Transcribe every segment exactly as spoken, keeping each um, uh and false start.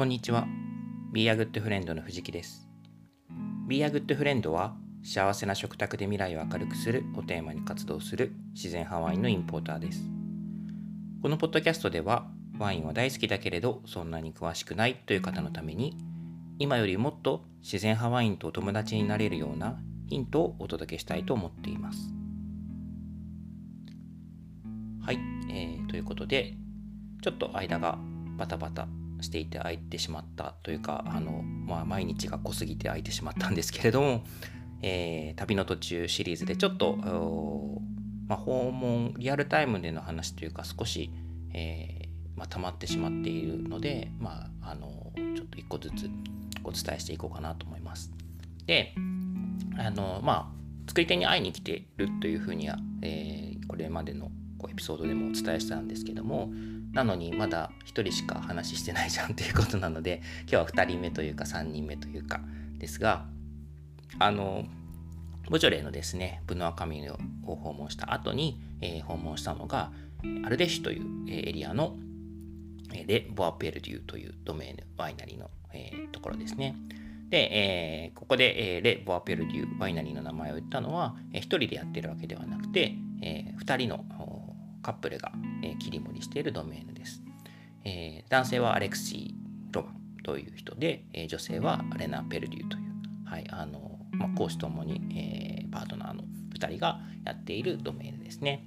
こんにちは。Be a Good Friend の藤木です。Be a Good Friend は幸せな食卓で未来を明るくするをテーマに活動する自然派ワインのインポーターです。このポッドキャストではワインは大好きだけれどそんなに詳しくないという方のために今よりもっと自然派ワインとお友達になれるようなヒントをお届けしたいと思っています。はい、えー、ということでちょっと間がバタバタしていて空いてしまったというかあの、まあ、毎日が濃すぎて空いてしまったんですけれども、えー、旅の途中シリーズでちょっと、まあ、訪問リアルタイムでの話というか少し、えーまあ、溜まってしまっているので、まあ、あのちょっと一個ずつお伝えしていこうかなと思います。であの、まあ、作り手に会いに来ているというふうには、えー、これまでのエピソードでもお伝えしたんですけども、なのにまだひとりしか話してないじゃんっていうことなので、今日はふたりめというかさんにんめというかですが、あのボジョレーのですねブノワ・カミュを訪問した後に、えー、訪問したのがアルデシュというエリアのレ・ボア・ペルデュというドメーヌワイナリーの、えー、ところですね。で、えー、ここで、えー、レ・ボア・ペルデュワイナリーの名前を言ったのは、えー、ひとりでやってるわけではなくて、えー、ふたりのカップルが、えー、切り盛りしているドメーヌです、えー、男性はアレクシー・ロマンという人で、えー、女性はレナ・ペルデュという、はいあのまあ、公私ともに、えー、パートナーのふたりがやっているドメーヌですね。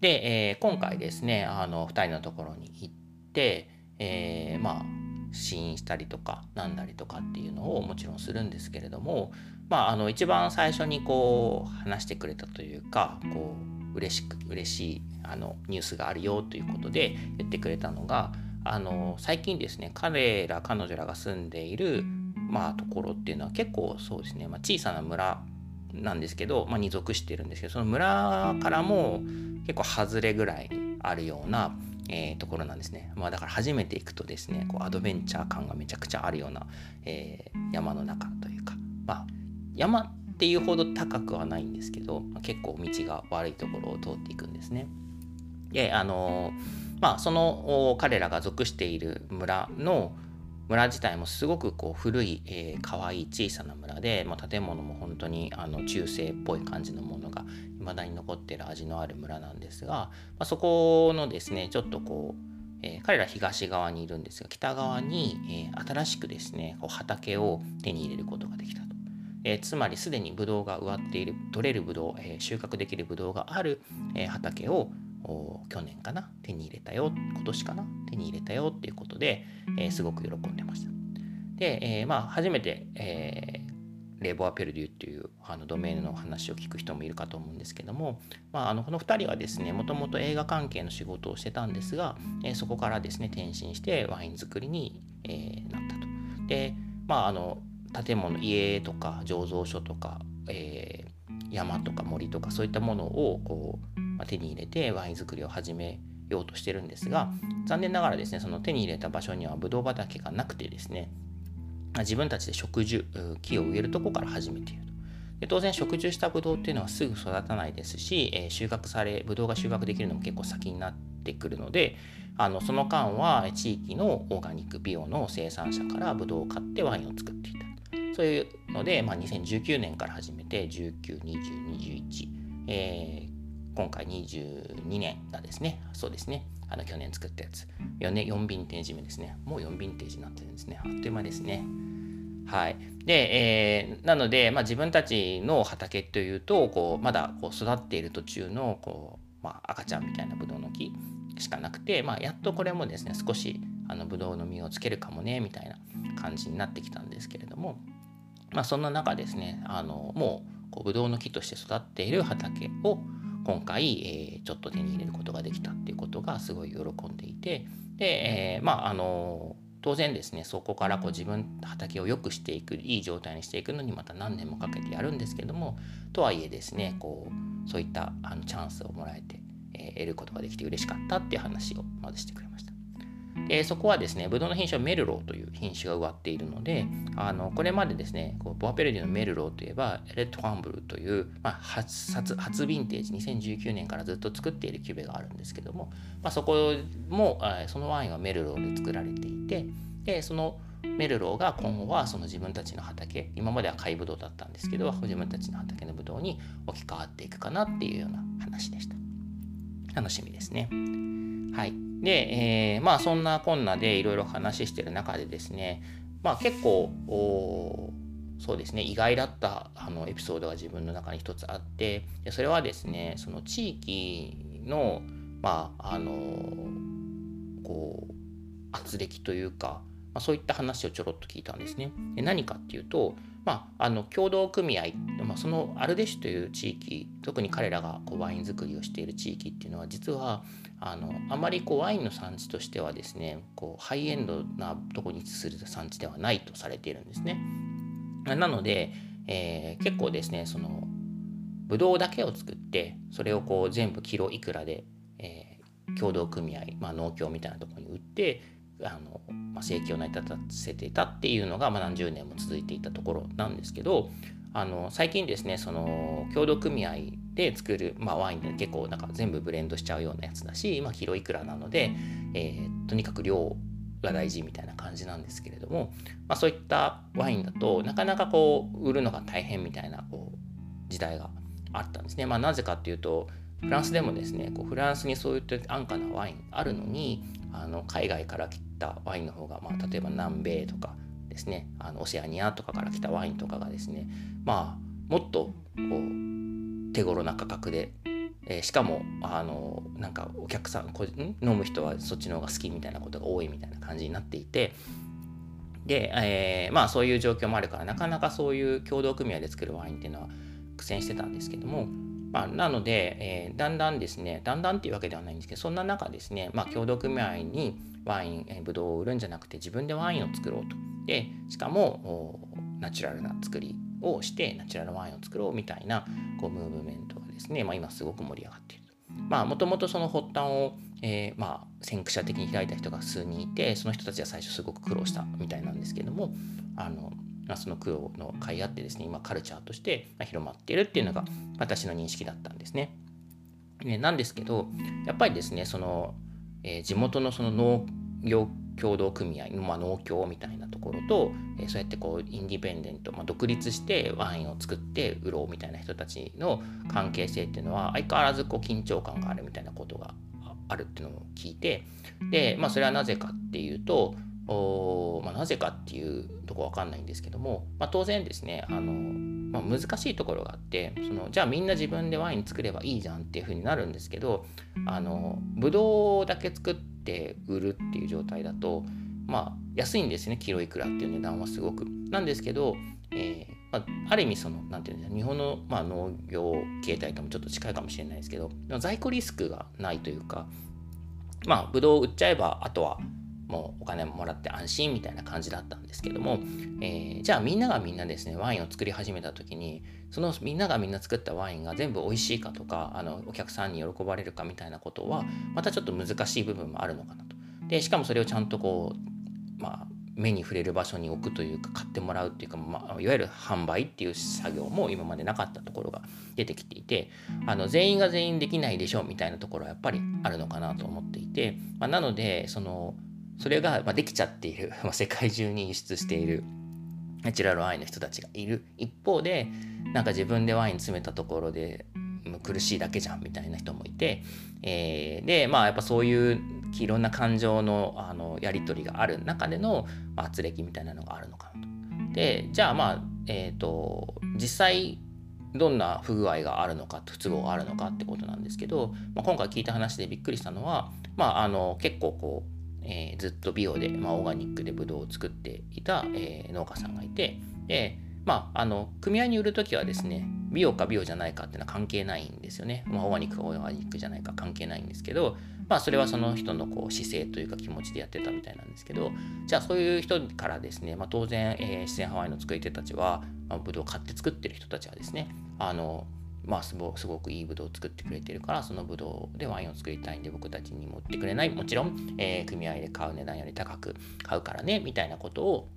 で、えー、今回ですねあのふたりのところに行って、えー、まあ試飲したりとか飲んだりとかっていうのをもちろんするんですけれども、まあ、あの一番最初にこう話してくれたというかこう嬉しく嬉しいあのニュースがあるよということで言ってくれたのが、あの最近ですね彼ら彼女らが住んでいる、まあ、ところっていうのは結構そうですね、まあ、小さな村なんですけど、まあ、に属してるんですけど、その村からも結構外れぐらいにあるような、えー、ところなんですね、まあ、だから初めて行くとですねこうアドベンチャー感がめちゃくちゃあるような、えー、山の中というか、まあ、山っていうほど高くはないんですけど結構道が悪いところを通っていくんですね。であのまあその彼らが属している村の村自体もすごくこう古い、えー、かわいい小さな村で、まあ、建物も本当にあの中世っぽい感じのものが未だに残っている味のある村なんですが、まあ、そこのですねちょっとこう、えー、彼ら東側にいるんですが北側に、えー、新しくですねこう畑を手に入れることができたと。えー、つまりすでにブドウが植わっている取れるブドウ、えー、収穫できるブドウがある、えー、畑を去年かな手に入れたよ今年かな手に入れたよっていうことで、えー、すごく喜んでました。で、えーまあ、初めて、えー、レボア・ペルデュっていうあのドメーヌの話を聞く人もいるかと思うんですけども、まあ、あのこのふたりはですねもともと映画関係の仕事をしてたんですが、えー、そこからですね転身してワイン作りに、えー、なったと。でまああの建物家とか醸造所とか、えー、山とか森とかそういったものをこう、まあ、手に入れてワイン作りを始めようとしてるんですが、残念ながらですねその手に入れた場所にはブドウ畑がなくてですね自分たちで植樹木を植えるとこから始めていると。で当然植樹したブドウっていうのはすぐ育たないですし、えー、収穫されブドウが収穫できるのも結構先になってくるのであのその間は地域のオーガニックビオの生産者からブドウを買ってワインを作っていた。そういうので、まあ、にせんじゅうきゅうねんから始めてじゅうきゅう、にじゅう、にじゅういち、えー、今回にじゅうにねんがですねそうですねあの去年作ったやつ よん、ね、よんヴィンテージ目ですね。もうよんヴィンテージになってるんですね。あっという間ですね。はい。で、えー、なので、まあ、自分たちの畑というとこうまだこう育っている途中のこう、まあ、赤ちゃんみたいなブドウの木しかなくて、まあ、やっとこれもですね少しあのブドウの実をつけるかもねみたいな感じになってきたんですけれども、まあ、そんな中ですねあのもうこうブドウの木として育っている畑を今回、えー、ちょっと手に入れることができたっていうことがすごい喜んでいて、で、えー、まああの当然ですねそこからこう自分畑を良くしていくいい状態にしていくのにまた何年もかけてやるんですけども、とはいえですねこうそういったあのチャンスをもらえて、えー、得ることができて嬉しかったっていう話をまずしてくれました。でそこはですねブドウの品種はメルローという品種が植わっているのであのこれまでですねこうボアペルディのメルローといえばレッドアンブルという、まあ、初, 初, 初ヴィンテージにせんじゅうきゅうねんからずっと作っているキュベがあるんですけども、まあ、そこもそのワインはメルローで作られていて、でそのメルローが今後はその自分たちの畑、今までは甲斐ぶどうだったんですけど、自分たちの畑のぶどうに置き換わっていくかなっていうような話でした。楽しみですね。はい。で、えー、まあそんなこんなでいろいろ話してる中でですね、まあ結構そうですね、意外だったあのエピソードが自分の中に一つあって、それはですね、その地域のまああのこう圧力というか、まあ、そういった話をちょろっと聞いたんですね。で、何かっていうと、まあ、あの協同組合、まあ、そのアルデシュという地域、特に彼らがこうワイン作りをしている地域っていうのは、実はあのあまりこうワインの産地としてはですね、こうハイエンドなところに位置する産地ではないとされているんですね。なので、えー、結構ですね、そのブドウだけを作って、それをこう全部キロいくらで、えー、協同組合、まあ、農協みたいなところに売ってあのまあ、生計を成り立たせていたっていうのが、まあ、何十年も続いていたところなんですけど、あの最近ですね、その協同組合で作る、まあ、ワインで結構なんか全部ブレンドしちゃうようなやつだし、まあ、キロいくらなので、えー、とにかく量が大事みたいな感じなんですけれども、まあ、そういったワインだとなかなかこう売るのが大変みたいなこう時代があったんですね。まあ、なぜかっていうと、フランスでもですね、こうフランスにそういった安価なワインあるのに、あの海外から来たワインの方が、まあ、例えば南米とかですね、あのオセアニアとかから来たワインとかがですね、まあ、もっとこう手頃な価格で、えー、しかもあのなんかお客さんこ飲む人はそっちの方が好きみたいなことが多いみたいな感じになっていて、で、えー、まあそういう状況もあるから、なかなかそういう協同組合で作るワインっていうのは苦戦してたんですけども、まあ、なので、えー、だんだんですね、だんだんっていうわけではないんですけど、そんな中ですね、まあ、協同組合にワイン、えー、ブドウを売るんじゃなくて、自分でワインを作ろうと。で、しかもナチュラルな作りをして、ナチュラルワインを作ろうみたいなこうムーブメントがですね、まあ、今すごく盛り上がっていると。まあ、もともとその発端を、えーまあ、先駆者的に開いた人が数人いて、その人たちは最初すごく苦労したみたいなんですけども、あのその苦労の甲斐あってですね、今カルチャーとして広まっているっていうのが私の認識だったんですね。ね、なんですけど、やっぱりですね、その、えー、地元のその農業協同組合の、まあ、農協みたいなところと、えー、そうやってこうインディペンデント、まあ、独立してワインを作って売ろうみたいな人たちの関係性っていうのは、相変わらずこう緊張感があるみたいなことがあるっていうのを聞いて、で、まあ、それはなぜかっていうと、おまあ、なぜかっていうところわかんないんですけども、まあ、当然ですね、あの、まあ、難しいところがあって、そのじゃあみんな自分でワイン作ればいいじゃんっていう風になるんですけど、あのブドウだけ作って売るっていう状態だと、まあ、安いんですね、キロいくらっていう値段はすごくなんですけど、えーまあ、ある意味そのなんていうんですか、日本の、まあ、農業形態ともちょっと近いかもしれないですけど、在庫リスクがないというか、まあブドウを売っちゃえばあとはもうお金ももらって安心みたいな感じだったんですけども、えー、じゃあみんながみんなですね、ワインを作り始めた時に、そのみんながみんな作ったワインが全部美味しいかとか、あのお客さんに喜ばれるかみたいなことは、またちょっと難しい部分もあるのかなと。で、しかもそれをちゃんとこう、まあ、目に触れる場所に置くというか、買ってもらうというか、まあ、いわゆる販売っていう作業も今までなかったところが出てきていて、あの全員が全員できないでしょみたいなところはやっぱりあるのかなと思っていて、まあ、なのでそのそれができちゃっている、世界中に輸出しているナチュラルワインの人たちがいる一方で、なんか自分でワイン詰めたところで苦しいだけじゃんみたいな人もいて、えー、でまあやっぱそういういろんな感情の、あのやり取りがある中での圧力みたいなのがあるのかなと。で、じゃあまあえっと実際どんな不具合があるのか、不都合があるのかってことなんですけど、まあ、今回聞いた話でびっくりしたのは、まああの結構こうえー、ずっと美容で、まあ、オーガニックでブドウを作っていた、えー、農家さんがいて、で、まあ、あの組合に売るときはですね、美容か美容じゃないかっていうのは関係ないんですよね。まあ、オーガニックかオーガニックじゃないか関係ないんですけど、まあ、それはその人のこう姿勢というか気持ちでやってたみたいなんですけど、じゃあそういう人からですね、まあ、当然、えー、自然ハワイの作り手たちは、まあ、ブドウを買って作ってる人たちはですね、あのまあ、すごくいいブドウを作ってくれてるから、そのブドウでワインを作りたいんで僕たちにも売ってくれない、もちろん、えー、組合で買う値段より高く買うからねみたいなことを、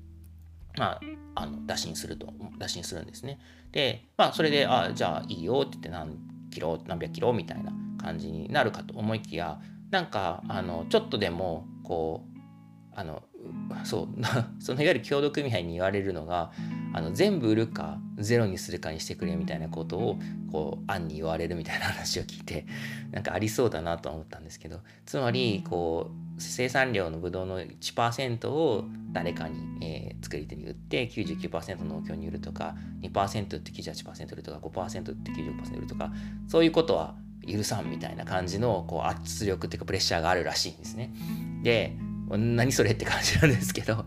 まあ、あの打診すると打診するんですね。で、まあ、それであじゃあいいよって言って何キロ何百キロみたいな感じになるかと思いきや、なんかあのちょっとでもこうあのそうそのいわゆる協同組合に言われるのが、あの全部売るかゼロにするかにしてくれみたいなことをこう案に言われるみたいな話を聞いて、なんかありそうだなと思ったんですけど、つまりこう生産量のブドウの いちパーセント を誰かに、えー、作り手に売って きゅうじゅうきゅうパーセント 農協に売るとか にパーセント 売って きゅうじゅうはちパーセント 売るとか ごパーセント 売って きゅうじゅうろくパーセント 売るとか、そういうことは許さんみたいな感じのこう圧力っていうかプレッシャーがあるらしいんですね。で何それって感じなんですけど、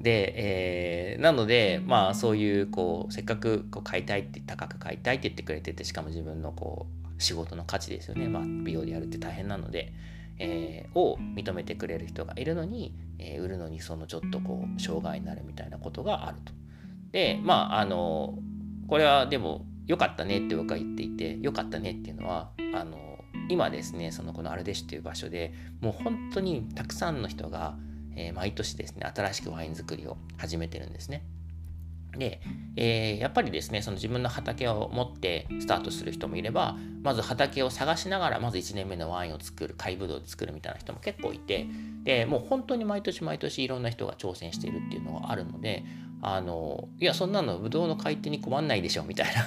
で、えー、なのでまあそういうこうせっかくこう買いたいって高く買いたいって言ってくれてて、しかも自分のこう仕事の価値ですよね、まあ、美容でやるって大変なので、えー、を認めてくれる人がいるのに、えー、売るのにそのちょっとこう障害になるみたいなことがあると。でまああのこれはでも良かったねって僕は言っていて、良かったねっていうのはあの今ですね、そのこのアルデシュという場所でもう本当にたくさんの人が、えー、毎年ですね新しくワイン作りを始めてるんですね。で、えー、やっぱりですねその自分の畑を持ってスタートする人もいれば、まず畑を探しながらまずいちねんめのワインを作る、買いぶどうで作るみたいな人も結構いて、でもう本当に毎年毎年いろんな人が挑戦しているっていうのがあるので、あのいやそんなのブドウの買い手に困んないでしょみたいな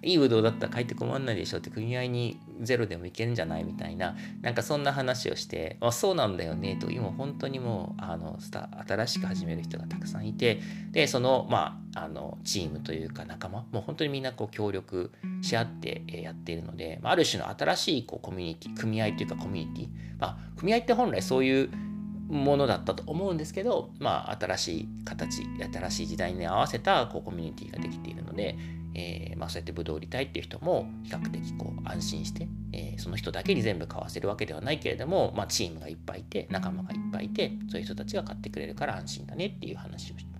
いいブドウだったら買い手困んないでしょって、組合にゼロでもいけるんじゃないみたいな、なんかそんな話をして、あそうなんだよねと、今本当にもうあの新しく始める人がたくさんいて、でそのまああのチームというか仲間もう本当にみんなこう協力し合ってやっているので、ある種の新しいこうコミュニティ組合というかコミュニティ、まあ組合って本来そういうものだったと思うんですけど、まあ、新しい形、新しい時代に合わせたこうコミュニティができているので、えーまあ、そうやってブドウ売りたいっていう人も比較的こう安心して、えー、その人だけに全部買わせるわけではないけれども、まあ、チームがいっぱいいて仲間がいっぱいいて、そういう人たちが買ってくれるから安心だねっていう話をして、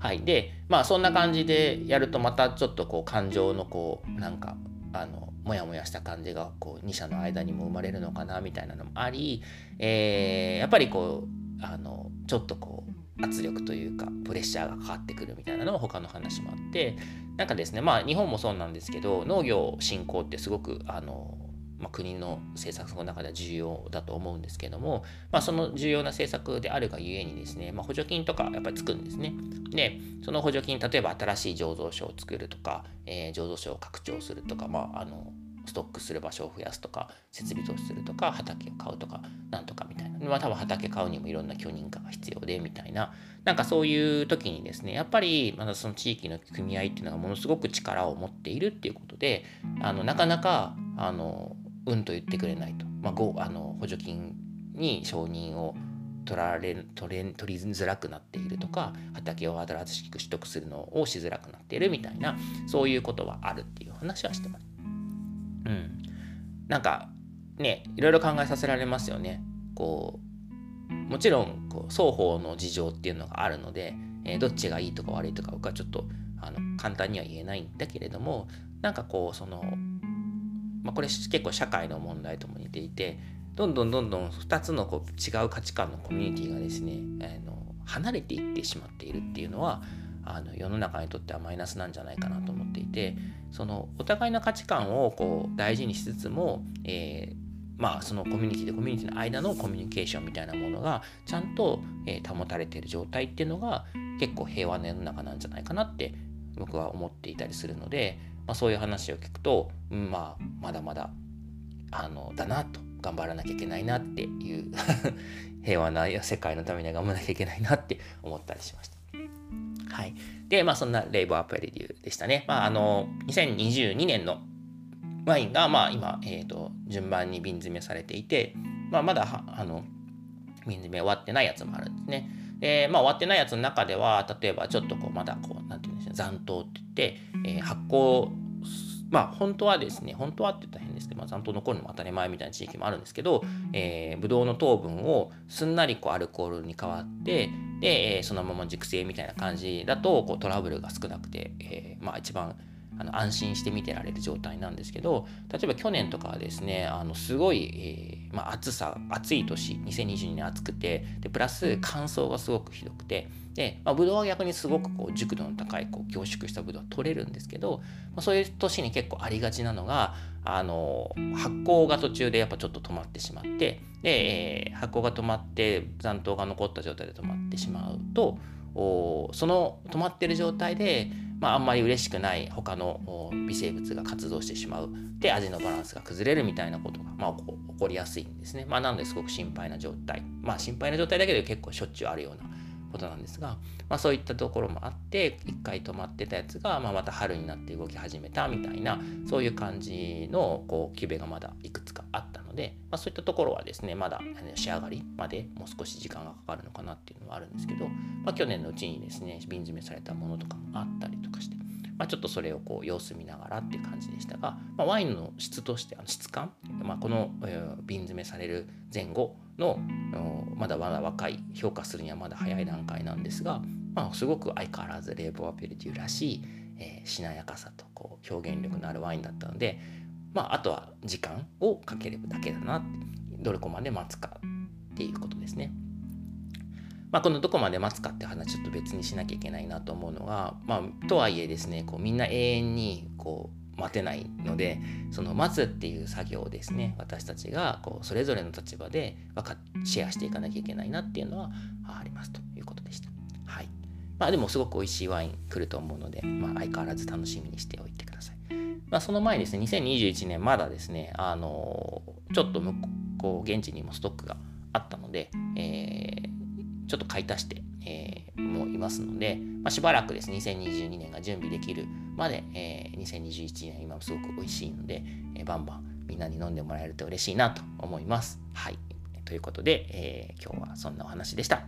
はいでまあそんな感じでやるとまたちょっとこう感情のこうなんかあのもやもやした感じがこうに社の間にも生まれるのかなみたいなのもあり、えー、やっぱりこうあのちょっとこう圧力というかプレッシャーがかかってくるみたいなのも他の話もあって、なんかですねまあ日本もそうなんですけど、農業振興ってすごくあの、まあ、国の政策の中では重要だと思うんですけども、まあ、その重要な政策であるがゆえにですね、まあ、補助金とかやっぱりつくんですね。でその補助金、例えば新しい醸造所を作るとか、えー、醸造所を拡張するとか、まあ、あのストックする場所を増やすとか、設備投資するとか、畑を買うとかなんとかみたいな、まあ、多分畑買うにもいろんな許認可が必要でみたいな、なんかそういう時にですねやっぱりまだその地域の組合っていうのがものすごく力を持っているっていうことで、あのなかなかあのうんと言ってくれないと、まあ、ごあの補助金に承認を取られ、取れ、取りづらくなっているとか、畑を新しく取得するのをしづらくなっているみたいな、そういうことはあるっていう話はしてます。うん、なんかねいろいろ考えさせられますよね。こうもちろんこう双方の事情っていうのがあるので、えー、どっちがいいとか悪いとか僕はちょっとあの簡単には言えないんだけれども、なんかこうその、まあ、これ結構社会の問題とも似ていて、どんどんどんどんふたつのこう違う価値観のコミュニティがですね、あの離れていってしまっているっていうのはあの世の中にとってはマイナスなんじゃないかなと思っていて、そのお互いの価値観をこう大事にしつつも、えーまあ、そのコミュニティとコミュニティの間のコミュニケーションみたいなものがちゃんと、えー、保たれている状態っていうのが結構平和な世の中なんじゃないかなって僕は思っていたりするので、まあ、そういう話を聞くと、うんまあ、まだまだあのだなと、頑張らなきゃいけないなっていう平和な世界のためには頑張らなきゃいけないなって思ったりしました。はい、でまあそんなレイボーアプリデューでしたね。まああのにせんにじゅうにねんのワインがまあ今、えー、と順番に瓶詰めされていて、まあ、まだあの瓶詰め終わってないやつもあるんですね。でまあ終わってないやつの中では、例えばちょっとこうまだこうなんていうんでしょう、残糖って言って、えー、発酵まあ本当はですね本当はって言ったら変ですけど、まあ、残糖残るのも当たり前みたいな地域もあるんですけど、えー、ブドウの糖分をすんなりこうアルコールに変わってで、えー、そのまま熟成みたいな感じだとこうトラブルが少なくて、えーまあ、一番あの安心して見てられる状態なんですけど、例えば去年とかはですね、あのすごい、えーまあ、暑さ暑い年、にせんにじゅうにねん暑くて、でプラス乾燥がすごくひどくて、で、まあ、ブドウは逆にすごくこう熟度の高いこう凝縮したブドウは取れるんですけど、まあ、そういう年に結構ありがちなのが、あの発酵が途中でやっぱちょっと止まってしまって、で、えー、発酵が止まって残糖が残った状態で止まってしまうと、おその止まってる状態で、まあ、あんまり嬉しくない他の微生物が活動してしまうで、味のバランスが崩れるみたいなことが、まあ、起こ、起こりやすいんですね、まあ、なのですごく心配な状態、まあ、心配な状態だけで結構しょっちゅうあるようなことなんですが、まあ、そういったところもあって、一回止まってたやつが、まあ、また春になって動き始めたみたいな、そういう感じのこうキベがまだいくつかあったので、まあ、そういったところはですね、まだ仕上がりまでもう少し時間がかかるのかなっていうのはあるんですけど、まあ、去年のうちにですね瓶詰めされたものとかもあったりとかして、まあ、ちょっとそれをこう様子見ながらっていう感じでしたが、まあ、ワインの質として、あの質感、まあ、この瓶詰めされる前後のまだまだ若い、評価するにはまだ早い段階なんですが、まあ、すごく相変わらずレーボーアペリティーらしい、えー、しなやかさとこう表現力のあるワインだったので、まあ、あとは時間をかければだけだなって、どれこまで待つかっていうことですね。まあ、このどこまで待つかって話ちょっと別にしなきゃいけないなと思うのが、まあ、とはいえですね、こうみんな永遠にこう待てないので、その待つっていう作業をですね、私たちがこうそれぞれの立場でシェアしていかなきゃいけないなっていうのはありますということでした。はい、まあ、でもすごく美味しいワイン来ると思うので、まあ、相変わらず楽しみにしておいてください。まあ、その前にですね、にせんにじゅういちねんまだですね、あのちょっと向こう現地にもストックがあったので、えー、ちょっと買い足して、えー、もういますので、まあ、しばらくですねにせんにじゅうにねんが準備できるまで、えー、にせんにじゅういちねん今すごく美味しいので、えー、バンバンみんなに飲んでもらえると嬉しいなと思います。はい、ということで、えー、今日はそんなお話でした。